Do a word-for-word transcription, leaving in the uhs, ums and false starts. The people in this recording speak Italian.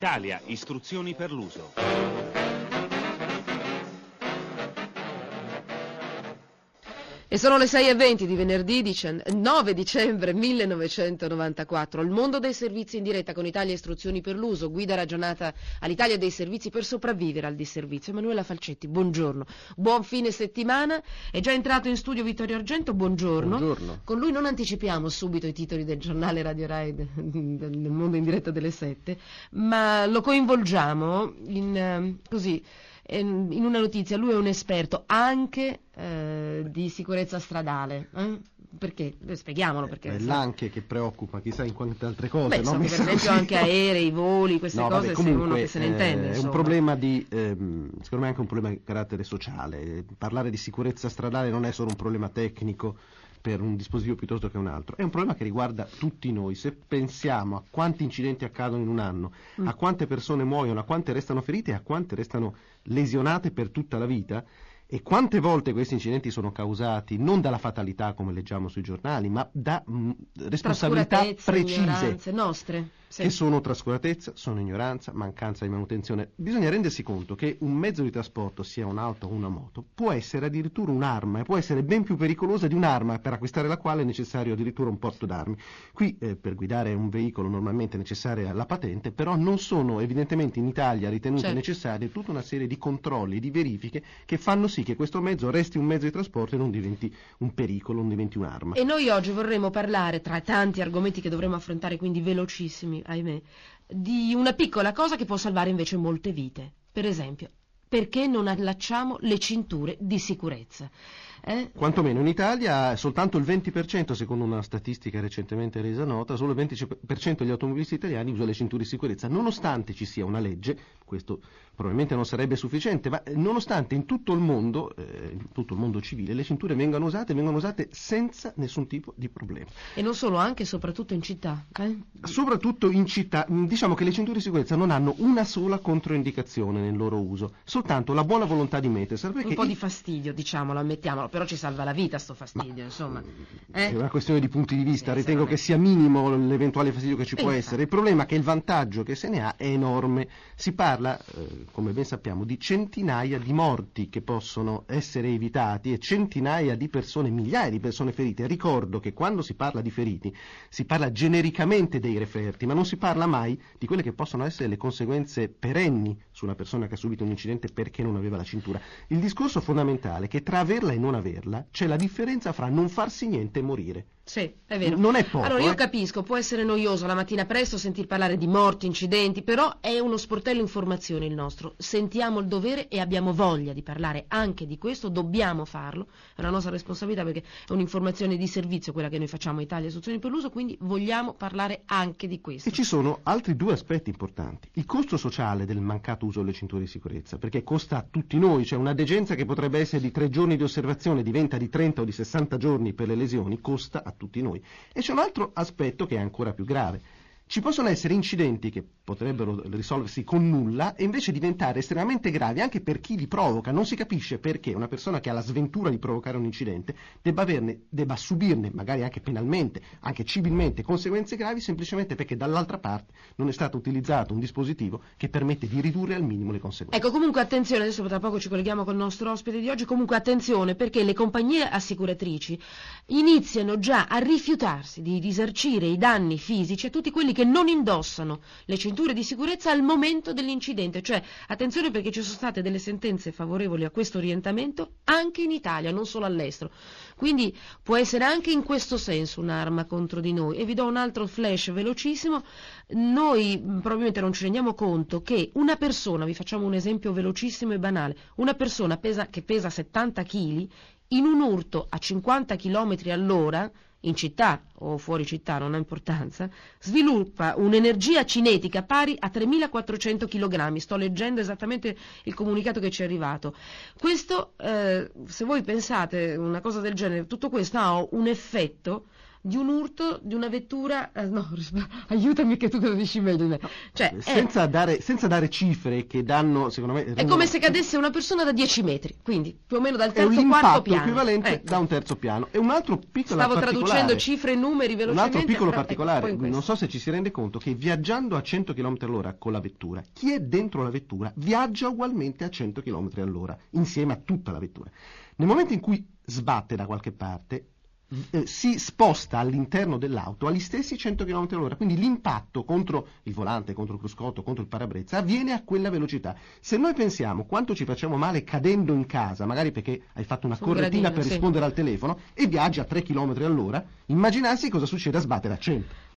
Italia, istruzioni per l'uso. E sono le sei e venti di venerdì nove dicembre millenovecentonovantaquattro. Il mondo dei servizi in diretta con Italia istruzioni per l'uso, guida ragionata all'Italia dei servizi per sopravvivere al disservizio. Emanuela Falcetti, buongiorno, buon fine settimana. È già entrato in studio Vittorio Argento, buongiorno. Buongiorno. Con lui non anticipiamo subito i titoli del giornale Radio Rai del mondo in diretta delle sette, ma lo coinvolgiamo in così... in una notizia. Lui è un esperto anche eh, di sicurezza stradale, eh? Perché? Spieghiamolo, perché è l'anche che preoccupa, chissà in quante altre cose. Beh, no? Per esempio anche aerei, voli, queste no, cose, vabbè, comunque, se uno che se ne intende. Eh, è un problema di, ehm, secondo me anche un problema di carattere sociale. Parlare di sicurezza stradale non è solo un problema tecnico per un dispositivo piuttosto che un altro, è un problema che riguarda tutti noi. Se pensiamo a quanti incidenti accadono in un anno, mm. a quante persone muoiono, a quante restano ferite e a quante restano lesionate per tutta la vita, e quante volte questi incidenti sono causati non dalla fatalità come leggiamo sui giornali, ma da mh, responsabilità precise nostre, sì. che sono trascuratezza, sono ignoranza, mancanza di manutenzione. Bisogna rendersi conto che un mezzo di trasporto, sia un'auto o una moto, può essere addirittura un'arma, e può essere ben più pericolosa di un'arma, per acquistare la quale è necessario addirittura un porto d'armi. Qui eh, per guidare un veicolo normalmente è necessaria la patente, però non sono evidentemente in Italia ritenute certo. necessarie tutta una serie di controlli, di verifiche che fanno sì che questo mezzo resti un mezzo di trasporto e non diventi un pericolo, non diventi un'arma. E noi oggi vorremmo parlare, tra tanti argomenti che dovremo affrontare, quindi velocissimi, ahimè, di una piccola cosa che può salvare invece molte vite. Per esempio, perché non allacciamo le cinture di sicurezza? Eh? Quantomeno in Italia soltanto il venti per cento, secondo una statistica recentemente resa nota, solo il venti per cento degli automobilisti italiani usa le cinture di sicurezza, nonostante ci sia una legge. Questo probabilmente non sarebbe sufficiente, ma nonostante in tutto il mondo, eh, in tutto il mondo civile, le cinture vengano usate, vengono usate senza nessun tipo di problema. E non solo, anche e soprattutto in città. Eh? Soprattutto in città, diciamo che le cinture di sicurezza non hanno una sola controindicazione nel loro uso, soltanto la buona volontà di mettersela. Un po' di fastidio, diciamolo, ammettiamolo, però ci salva la vita sto fastidio, ma, insomma. Eh? È una questione di punti di vista, eh, ritengo che sia minimo l'eventuale fastidio che ci eh, può infatti. essere. Il problema è che il vantaggio che se ne ha è enorme. Si parla, eh, come ben sappiamo, di centinaia di morti che possono essere evitati e centinaia di persone, migliaia di persone ferite. Ricordo che quando si parla di feriti si parla genericamente dei referti, ma non si parla mai di quelle che possono essere le conseguenze perenni su una persona che ha subito un incidente perché non aveva la cintura. Il discorso fondamentale è che tra averla e non averla c'è la differenza fra non farsi niente e morire. Sì, è vero. Non è poco. Allora io eh? capisco, può essere noioso la mattina presto sentir parlare di morti, incidenti, però è uno sportello informazione il nostro. Sentiamo il dovere e abbiamo voglia di parlare anche di questo, dobbiamo farlo, è una nostra responsabilità perché è un'informazione di servizio quella che noi facciamo a Italia istruzioni per l'uso, quindi vogliamo parlare anche di questo. E ci sono altri due aspetti importanti. Il costo sociale del mancato uso delle cinture di sicurezza, perché costa a tutti noi, cioè una degenza che potrebbe essere di tre giorni di osservazione diventa di trenta o di sessanta giorni per le lesioni, costa a tutti noi. E c'è un altro aspetto che è ancora più grave. Ci possono essere incidenti che potrebbero risolversi con nulla e invece diventare estremamente gravi anche per chi li provoca. Non si capisce perché una persona che ha la sventura di provocare un incidente debba, averne, debba subirne, magari anche penalmente, anche civilmente, conseguenze gravi semplicemente perché dall'altra parte non è stato utilizzato un dispositivo che permette di ridurre al minimo le conseguenze. Ecco, comunque attenzione, adesso tra poco ci colleghiamo col nostro ospite di oggi, comunque attenzione perché le compagnie assicuratrici iniziano già a rifiutarsi di risarcire i danni fisici a tutti quelli che non indossano le cinture di sicurezza al momento dell'incidente, cioè attenzione perché ci sono state delle sentenze favorevoli a questo orientamento anche in Italia, non solo all'estero, quindi può essere anche in questo senso un'arma contro di noi. E vi do un altro flash velocissimo. Noi probabilmente non ci rendiamo conto che una persona, vi facciamo un esempio velocissimo e banale, una persona pesa, che pesa settanta chili in un urto a cinquanta chilometri all'ora in città o fuori città, non ha importanza, sviluppa un'energia cinetica pari a tremilaquattrocento chilogrammi. Sto leggendo esattamente il comunicato che ci è arrivato. Questo, eh, se voi pensate una cosa del genere, tutto questo ha un effetto di un urto di una vettura, eh, no, aiutami che tu cosa dici meglio di me. Cioè, senza, è, dare, senza dare cifre che danno, secondo me... È rendono... come se cadesse una persona da dieci metri, quindi più o meno dal terzo quarto piano. È un impatto equivalente, ecco, da un terzo piano. E un altro piccolo Stavo particolare... Stavo traducendo cifre e numeri velocemente. Un altro piccolo tra... particolare, ecco, non so se ci si rende conto che viaggiando a cento chilometri all'ora con la vettura, chi è dentro la vettura viaggia ugualmente a cento chilometri all'ora, insieme a tutta la vettura. Nel momento in cui sbatte da qualche parte, eh, si sposta all'interno dell'auto agli stessi cento chilometri all'ora, quindi l'impatto contro il volante, contro il cruscotto, contro il parabrezza avviene a quella velocità. Se noi pensiamo quanto ci facciamo male cadendo in casa, magari perché hai fatto una correttina per rispondere al telefono e viaggi a tre chilometri all'ora, immaginarsi cosa succede a sbattere a cento.